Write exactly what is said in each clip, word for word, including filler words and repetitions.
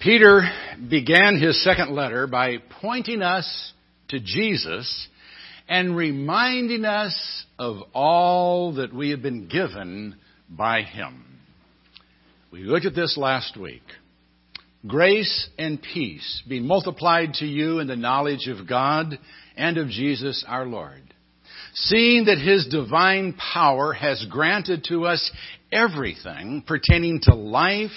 Peter began his second letter by pointing us to Jesus and reminding us of all that we have been given by him. We looked at this last week. Grace and peace be multiplied to you in the knowledge of God and of Jesus our Lord, seeing that his divine power has granted to us everything pertaining to life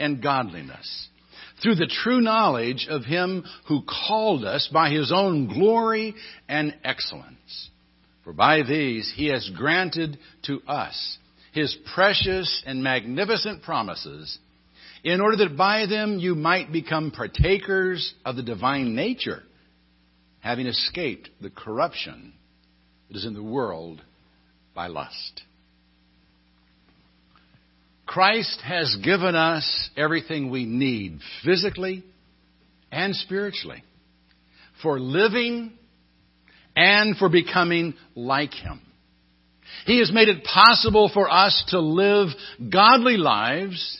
and godliness, through the true knowledge of him who called us by his own glory and excellence. For by these he has granted to us his precious and magnificent promises, in order that by them you might become partakers of the divine nature, having escaped the corruption that is in the world by lust. Christ has given us everything we need physically and spiritually for living and for becoming like him. He has made it possible for us to live godly lives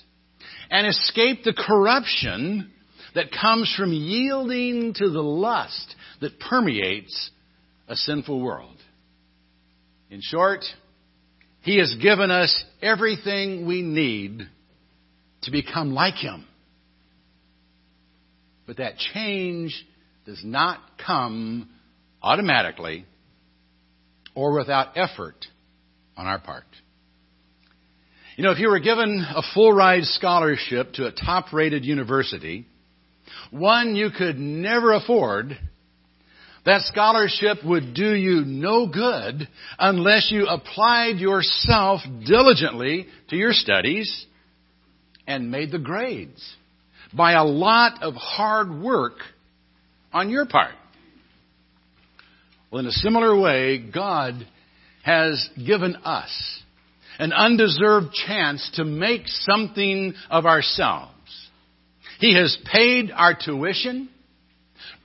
and escape the corruption that comes from yielding to the lust that permeates a sinful world. In short, he has given us everything we need to become like him. But that change does not come automatically or without effort on our part. You know, if you were given a full-ride scholarship to a top-rated university, one you could never afford, that scholarship would do you no good unless you applied yourself diligently to your studies and made the grades by a lot of hard work on your part. Well, in a similar way, God has given us an undeserved chance to make something of ourselves. He has paid our tuition,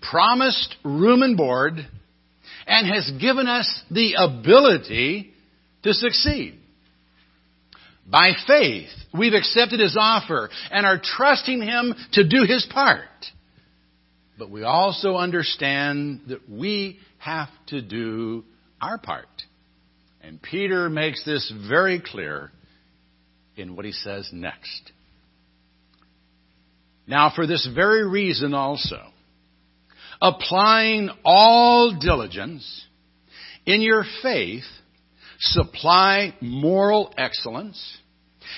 promised room and board, and has given us the ability to succeed. By faith, we've accepted his offer and are trusting him to do his part. But we also understand that we have to do our part. And Peter makes this very clear in what he says next. Now, for this very reason also, applying all diligence, in your faith, supply moral excellence,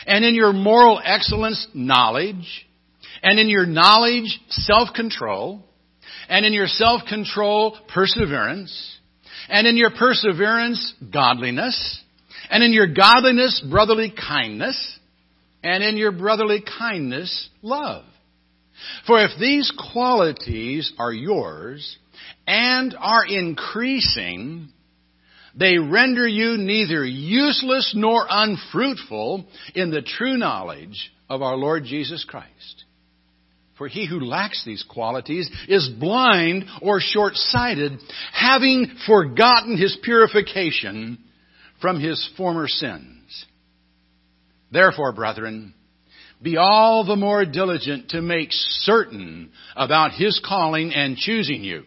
and in your moral excellence, knowledge, and in your knowledge, self-control, and in your self-control, perseverance, and in your perseverance, godliness, and in your godliness, brotherly kindness, and in your brotherly kindness, love. For if these qualities are yours and are increasing, they render you neither useless nor unfruitful in the true knowledge of our Lord Jesus Christ. For he who lacks these qualities is blind or short-sighted, having forgotten his purification from his former sins. Therefore, brethren, be all the more diligent to make certain about his calling and choosing you.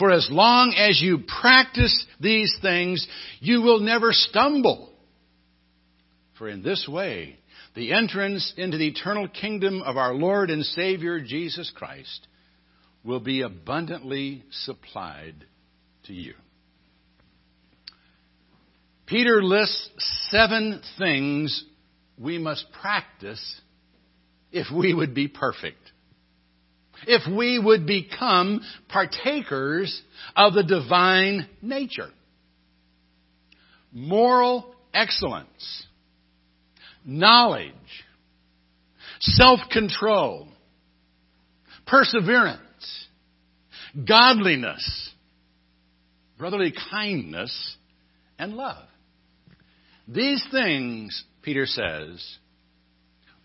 For as long as you practice these things, you will never stumble. For in this way, the entrance into the eternal kingdom of our Lord and Savior Jesus Christ will be abundantly supplied to you. Peter lists seven things we must practice if we would be perfect, if we would become partakers of the divine nature. Moral excellence, knowledge, self-control, perseverance, godliness, brotherly kindness, and love. These things, Peter says,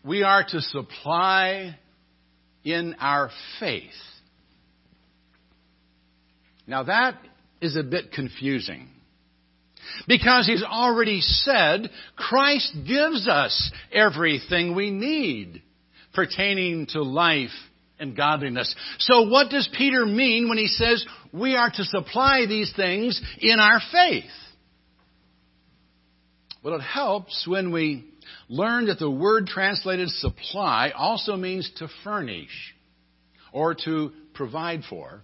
we are to supply in our faith. Now that is a bit confusing, because he's already said Christ gives us everything we need pertaining to life and godliness. So what does Peter mean when he says we are to supply these things in our faith? Well, it helps when we learn that the word translated supply also means to furnish or to provide for,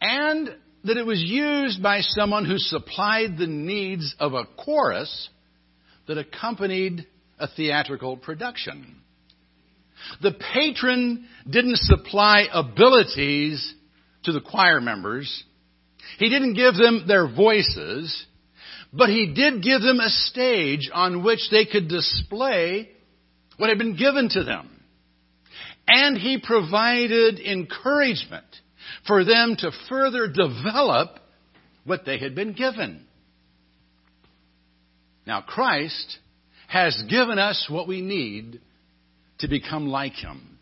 and that it was used by someone who supplied the needs of a chorus that accompanied a theatrical production. The patron didn't supply abilities to the choir members. He didn't give them their voices, but he did give them a stage on which they could display what had been given to them. And he provided encouragement for them to further develop what they had been given. Now, Christ has given us what we need to become like him.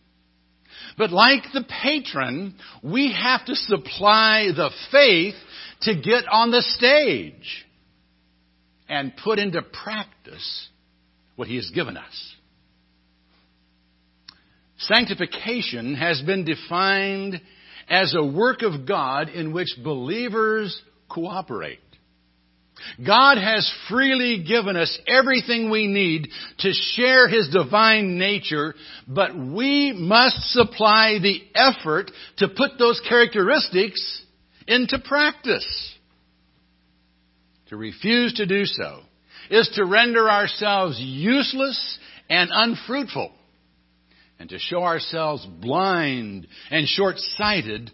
But like the patron, we have to supply the faith to get on the stage and put into practice what he has given us. Sanctification has been defined as a work of God in which believers cooperate. God has freely given us everything we need to share his divine nature, but we must supply the effort to put those characteristics into practice. To refuse to do so is to render ourselves useless and unfruitful, and to show ourselves blind and short-sighted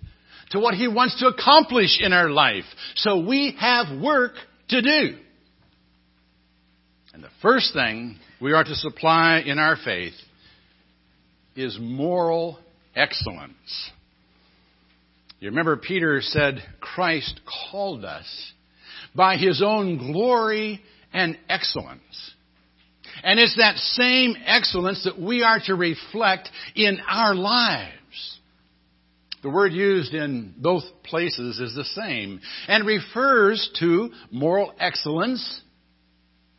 to what he wants to accomplish in our life. So we have work to do. And the first thing we are to supply in our faith is moral excellence. You remember Peter said Christ called us by his own glory and excellence. And it's that same excellence that we are to reflect in our lives. The word used in both places is the same and refers to moral excellence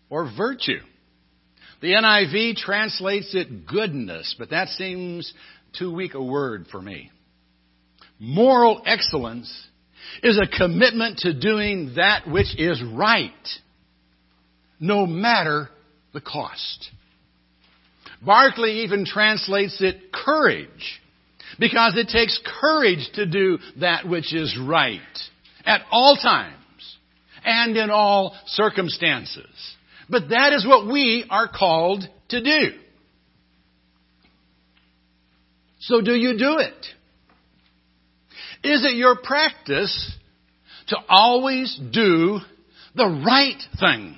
or virtue. The N I V translates it goodness, but that seems too weak a word for me. Moral excellence is a commitment to doing that which is right, no matter the cost. Barclay even translates it courage, because it takes courage to do that which is right at all times and in all circumstances. But that is what we are called to do. So do you do it? Is it your practice to always do the right thing?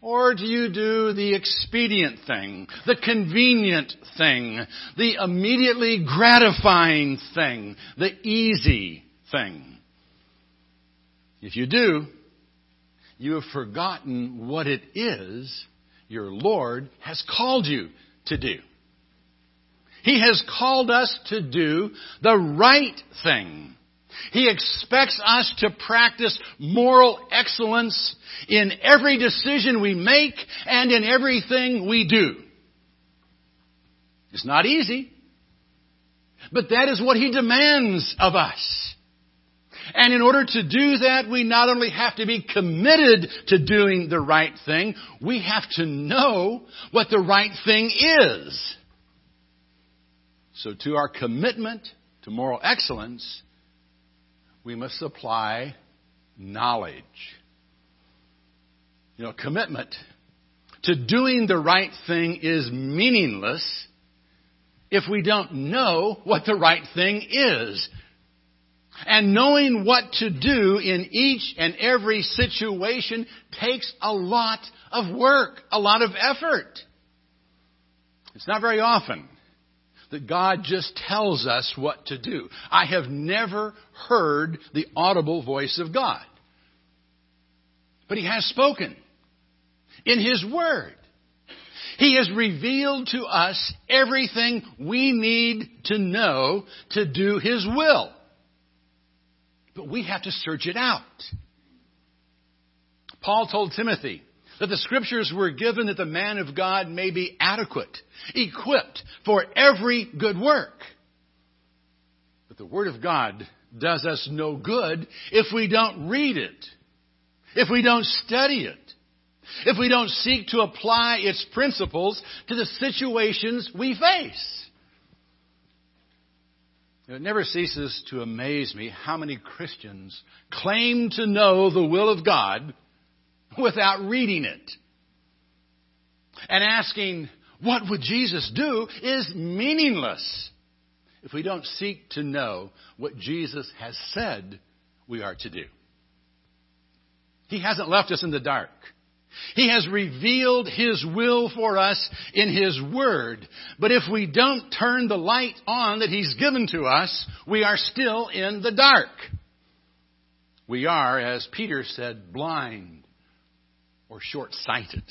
Or do you do the expedient thing, the convenient thing, the immediately gratifying thing, the easy thing? If you do, you have forgotten what it is your Lord has called you to do. He has called us to do the right thing. He expects us to practice moral excellence in every decision we make and in everything we do. It's not easy, but that is what he demands of us. And in order to do that, we not only have to be committed to doing the right thing, we have to know what the right thing is. So to our commitment to moral excellence, we must supply knowledge. You know, commitment to doing the right thing is meaningless if we don't know what the right thing is. And knowing what to do in each and every situation takes a lot of work, a lot of effort. It's not very often that God just tells us what to do. I have never heard the audible voice of God. But he has spoken in his word. He has revealed to us everything we need to know to do his will. But we have to search it out. Paul told Timothy that the scriptures were given that the man of God may be adequate, equipped for every good work. But the Word of God does us no good if we don't read it, if we don't study it, if we don't seek to apply its principles to the situations we face. It never ceases to amaze me how many Christians claim to know the will of God without reading it. And asking, what would Jesus do, is meaningless if we don't seek to know what Jesus has said we are to do. He hasn't left us in the dark. He has revealed His will for us in His Word. But if we don't turn the light on that He's given to us, we are still in the dark. We are, as Peter said, blind or short-sighted.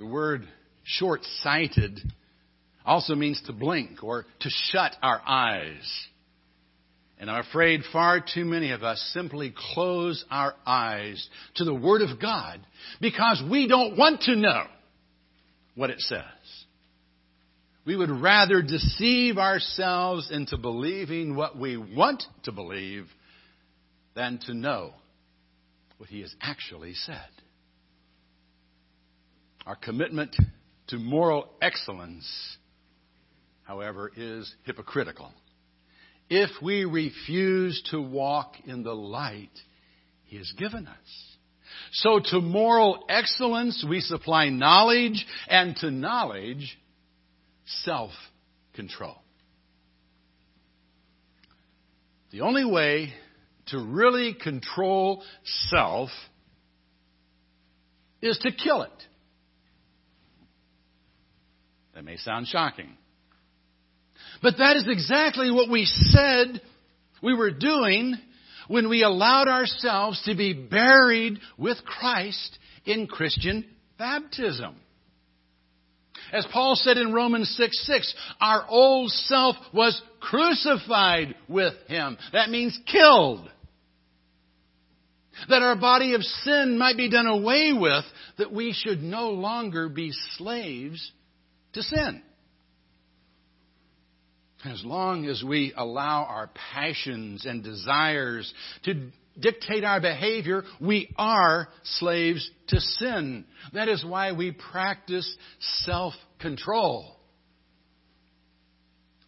The word short-sighted also means to blink or to shut our eyes. And I'm afraid far too many of us simply close our eyes to the Word of God because we don't want to know what it says. We would rather deceive ourselves into believing what we want to believe than to know what He has actually said. Our commitment to moral excellence, however, is hypocritical if we refuse to walk in the light He has given us. So to moral excellence we supply knowledge, and to knowledge, self-control. The only way to really control self is to kill it. That may sound shocking. But that is exactly what we said we were doing when we allowed ourselves to be buried with Christ in Christian baptism. As Paul said in Romans six six, our old self was crucified with Him. That means killed. That our body of sin might be done away with, that we should no longer be slaves to sin. As long as we allow our passions and desires to dictate our behavior, we are slaves to sin. That is why we practice self-control.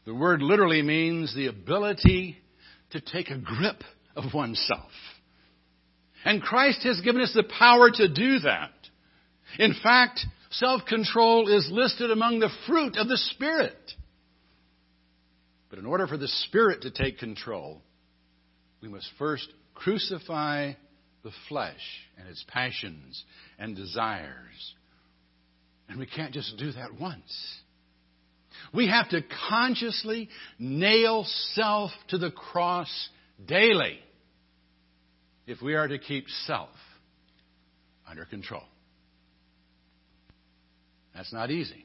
The word literally means the ability to take a grip of oneself. And Christ has given us the power to do that. In fact, self-control is listed among the fruit of the Spirit. But in order for the Spirit to take control, we must first crucify the flesh and its passions and desires. And we can't just do that once. We have to consciously nail self to the cross daily if we are to keep self under control. That's not easy.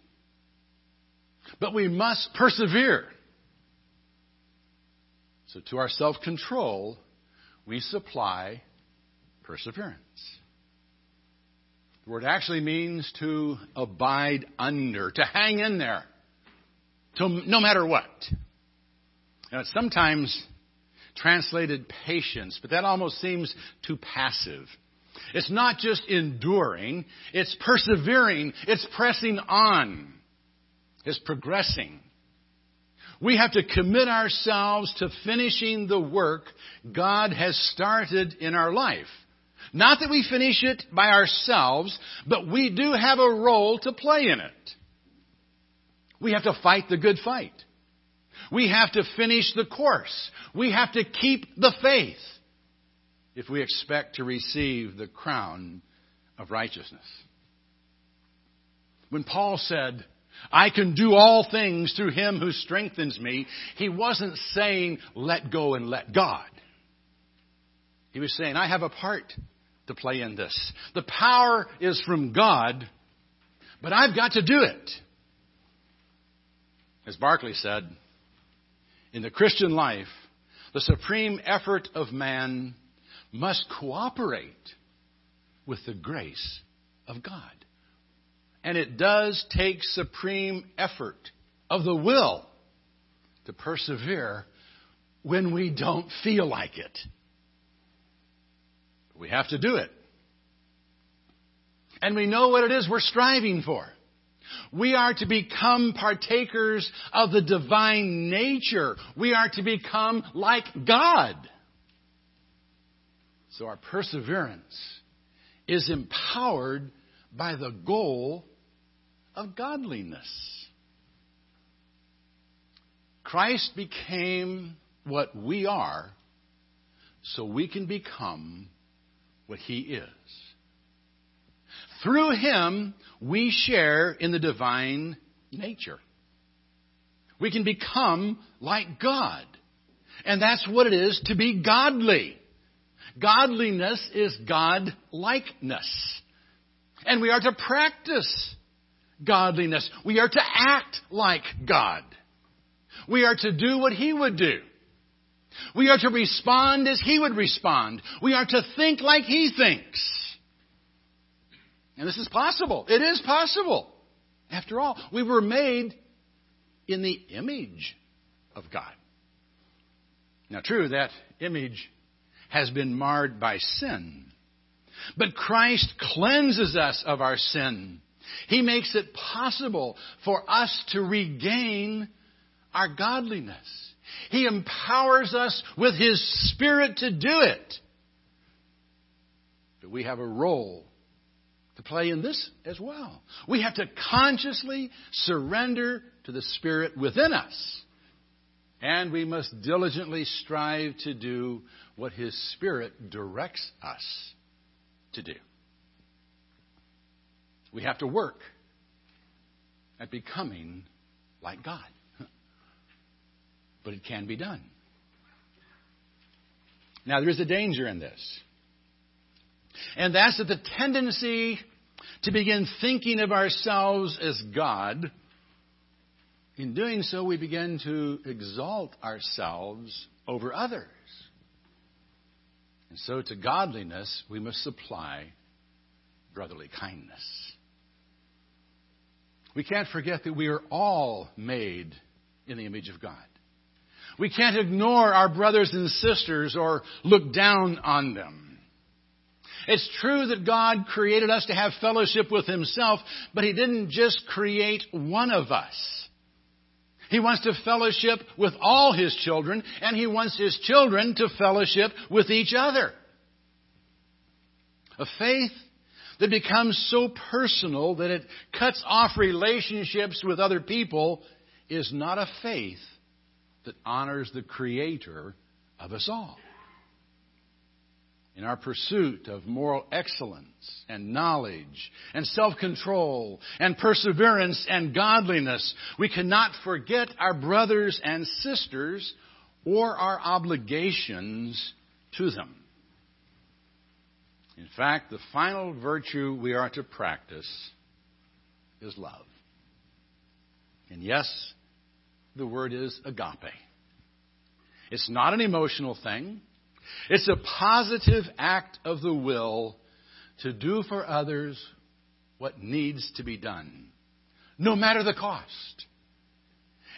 But we must persevere. So to our self-control, we supply perseverance. The word actually means to abide under, to hang in there, to no matter what. Now, it's sometimes translated patience, but that almost seems too passive. It's not just enduring, it's persevering, it's pressing on, it's progressing. We have to commit ourselves to finishing the work God has started in our life. Not that we finish it by ourselves, but we do have a role to play in it. We have to fight the good fight. We have to finish the course. We have to keep the faith if we expect to receive the crown of righteousness. When Paul said, I can do all things through Him who strengthens me, he wasn't saying, let go and let God. He was saying, I have a part to play in this. The power is from God, but I've got to do it. As Barclay said, in the Christian life, the supreme effort of man must cooperate with the grace of God. And it does take supreme effort of the will to persevere when we don't feel like it. We have to do it. And we know what it is we're striving for. We are to become partakers of the divine nature. We are to become like God. So our perseverance is empowered by the goal of godliness. Christ became what we are so we can become what he is. Through him, we share in the divine nature. We can become like God. And that's what it is to be godly. Godliness is God-likeness. And we are to practice godliness. We are to act like God. We are to do what he would do. We are to respond as he would respond. We are to think like he thinks. And this is possible. It is possible. After all, we were made in the image of God. Now, true, that image has been marred by sin. But Christ cleanses us of our sin. He makes it possible for us to regain our godliness. He empowers us with his Spirit to do it. But we have a role to play in this as well. We have to consciously surrender to the Spirit within us. And we must diligently strive to do what his Spirit directs us to do. We have to work at becoming like God. But it can be done. Now, there is a danger in this. And that's that the tendency to begin thinking of ourselves as God, in doing so, we begin to exalt ourselves over others. And so to godliness, we must supply brotherly kindness. We can't forget that we are all made in the image of God. We can't ignore our brothers and sisters or look down on them. It's true that God created us to have fellowship with himself, but he didn't just create one of us. He wants to fellowship with all his children, and he wants his children to fellowship with each other. A faith that becomes so personal that it cuts off relationships with other people is not a faith that honors the Creator of us all. In our pursuit of moral excellence and knowledge and self-control and perseverance and godliness, we cannot forget our brothers and sisters or our obligations to them. In fact, the final virtue we are to practice is love. And yes, the word is agape. It's not an emotional thing. It's a positive act of the will to do for others what needs to be done, no matter the cost.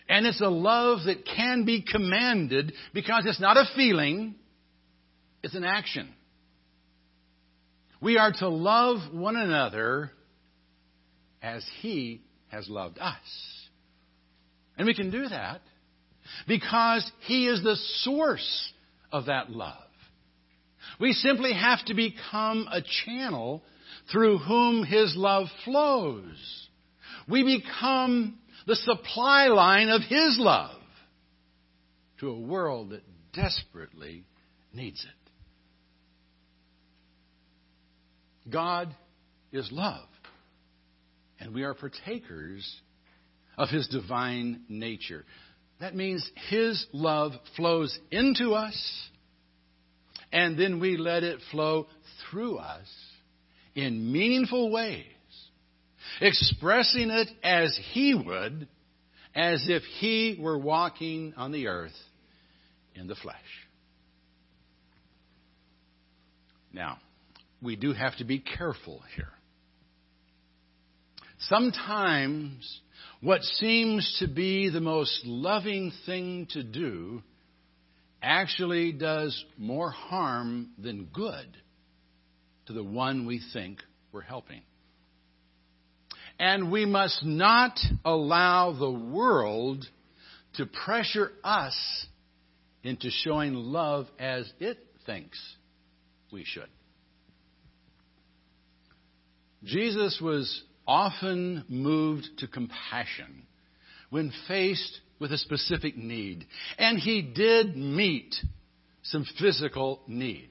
And it's a love that can be commanded because it's not a feeling, it's an action. We are to love one another as he has loved us. And we can do that because he is the source of that love. We simply have to become a channel through whom his love flows. We become the supply line of his love to a world that desperately needs it. God is love, and we are partakers of his divine nature. That means his love flows into us, and then we let it flow through us in meaningful ways, expressing it as he would, as if he were walking on the earth in the flesh. Now, we do have to be careful here. Sometimes what seems to be the most loving thing to do actually does more harm than good to the one we think we're helping. And we must not allow the world to pressure us into showing love as it thinks we should. Jesus was often moved to compassion when faced with a specific need. And he did meet some physical needs.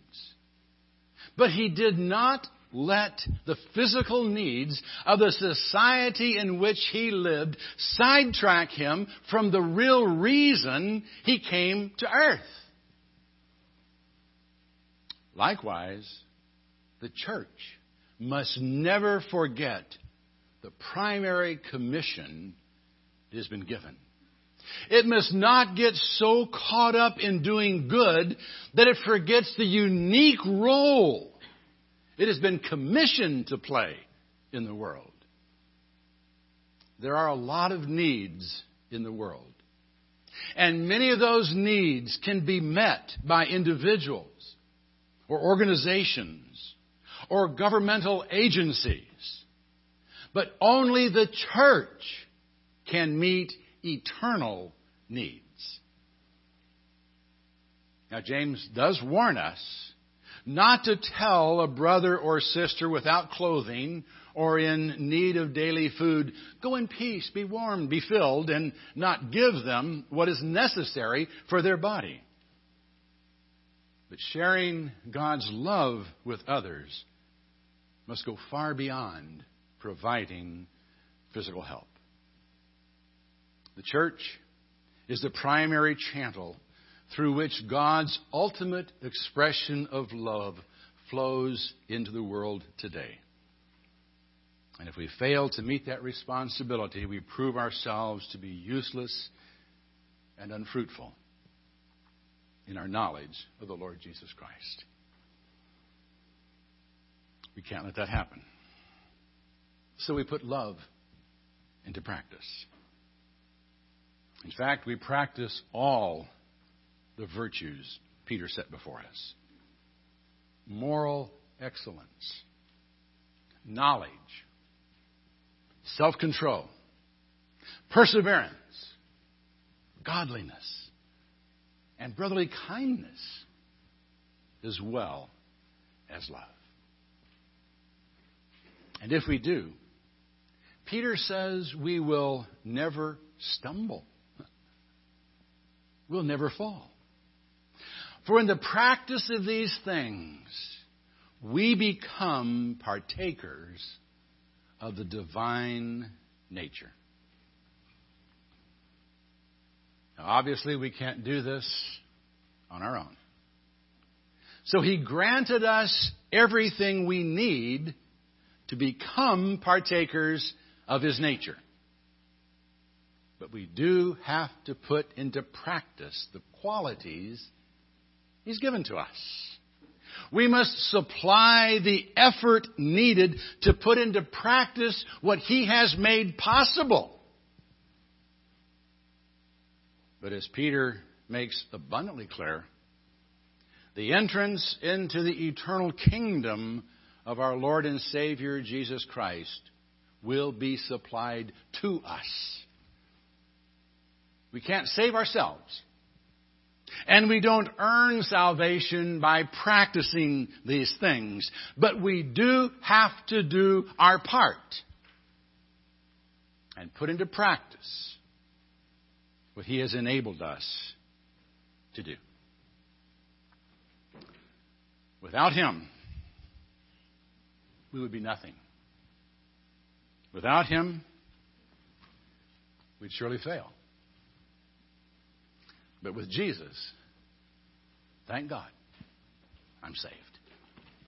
But he did not let the physical needs of the society in which he lived sidetrack him from the real reason he came to earth. Likewise, the church must never forget the primary commission it has been given. It must not get so caught up in doing good that it forgets the unique role it has been commissioned to play in the world. There are a lot of needs in the world, and many of those needs can be met by individuals or organizations or governmental agencies. But only the church can meet eternal needs. Now, James does warn us not to tell a brother or sister without clothing or in need of daily food, "Go in peace, be warmed, be filled," and not give them what is necessary for their body. But sharing God's love with others must go far beyond providing physical help. The church is the primary channel through which God's ultimate expression of love flows into the world today. And if we fail to meet that responsibility, we prove ourselves to be useless and unfruitful in our knowledge of the Lord Jesus Christ. We can't let that happen. So we put love into practice. In fact, we practice all the virtues Peter set before us. Moral excellence, knowledge, self-control, perseverance, godliness, and brotherly kindness, as well as love. And if we do, Peter says we will never stumble. We'll never fall. For in the practice of these things, we become partakers of the divine nature. Now, obviously, we can't do this on our own. So he granted us everything we need to become partakers of his nature. But we do have to put into practice the qualities he's given to us. We must supply the effort needed to put into practice what he has made possible. But as Peter makes abundantly clear, the entrance into the eternal kingdom of our Lord and Savior Jesus Christ will be supplied to us. We can't save ourselves. And we don't earn salvation by practicing these things. But we do have to do our part and put into practice what he has enabled us to do. Without him, we would be nothing. Without him, we'd surely fail. But with Jesus, thank God, I'm saved.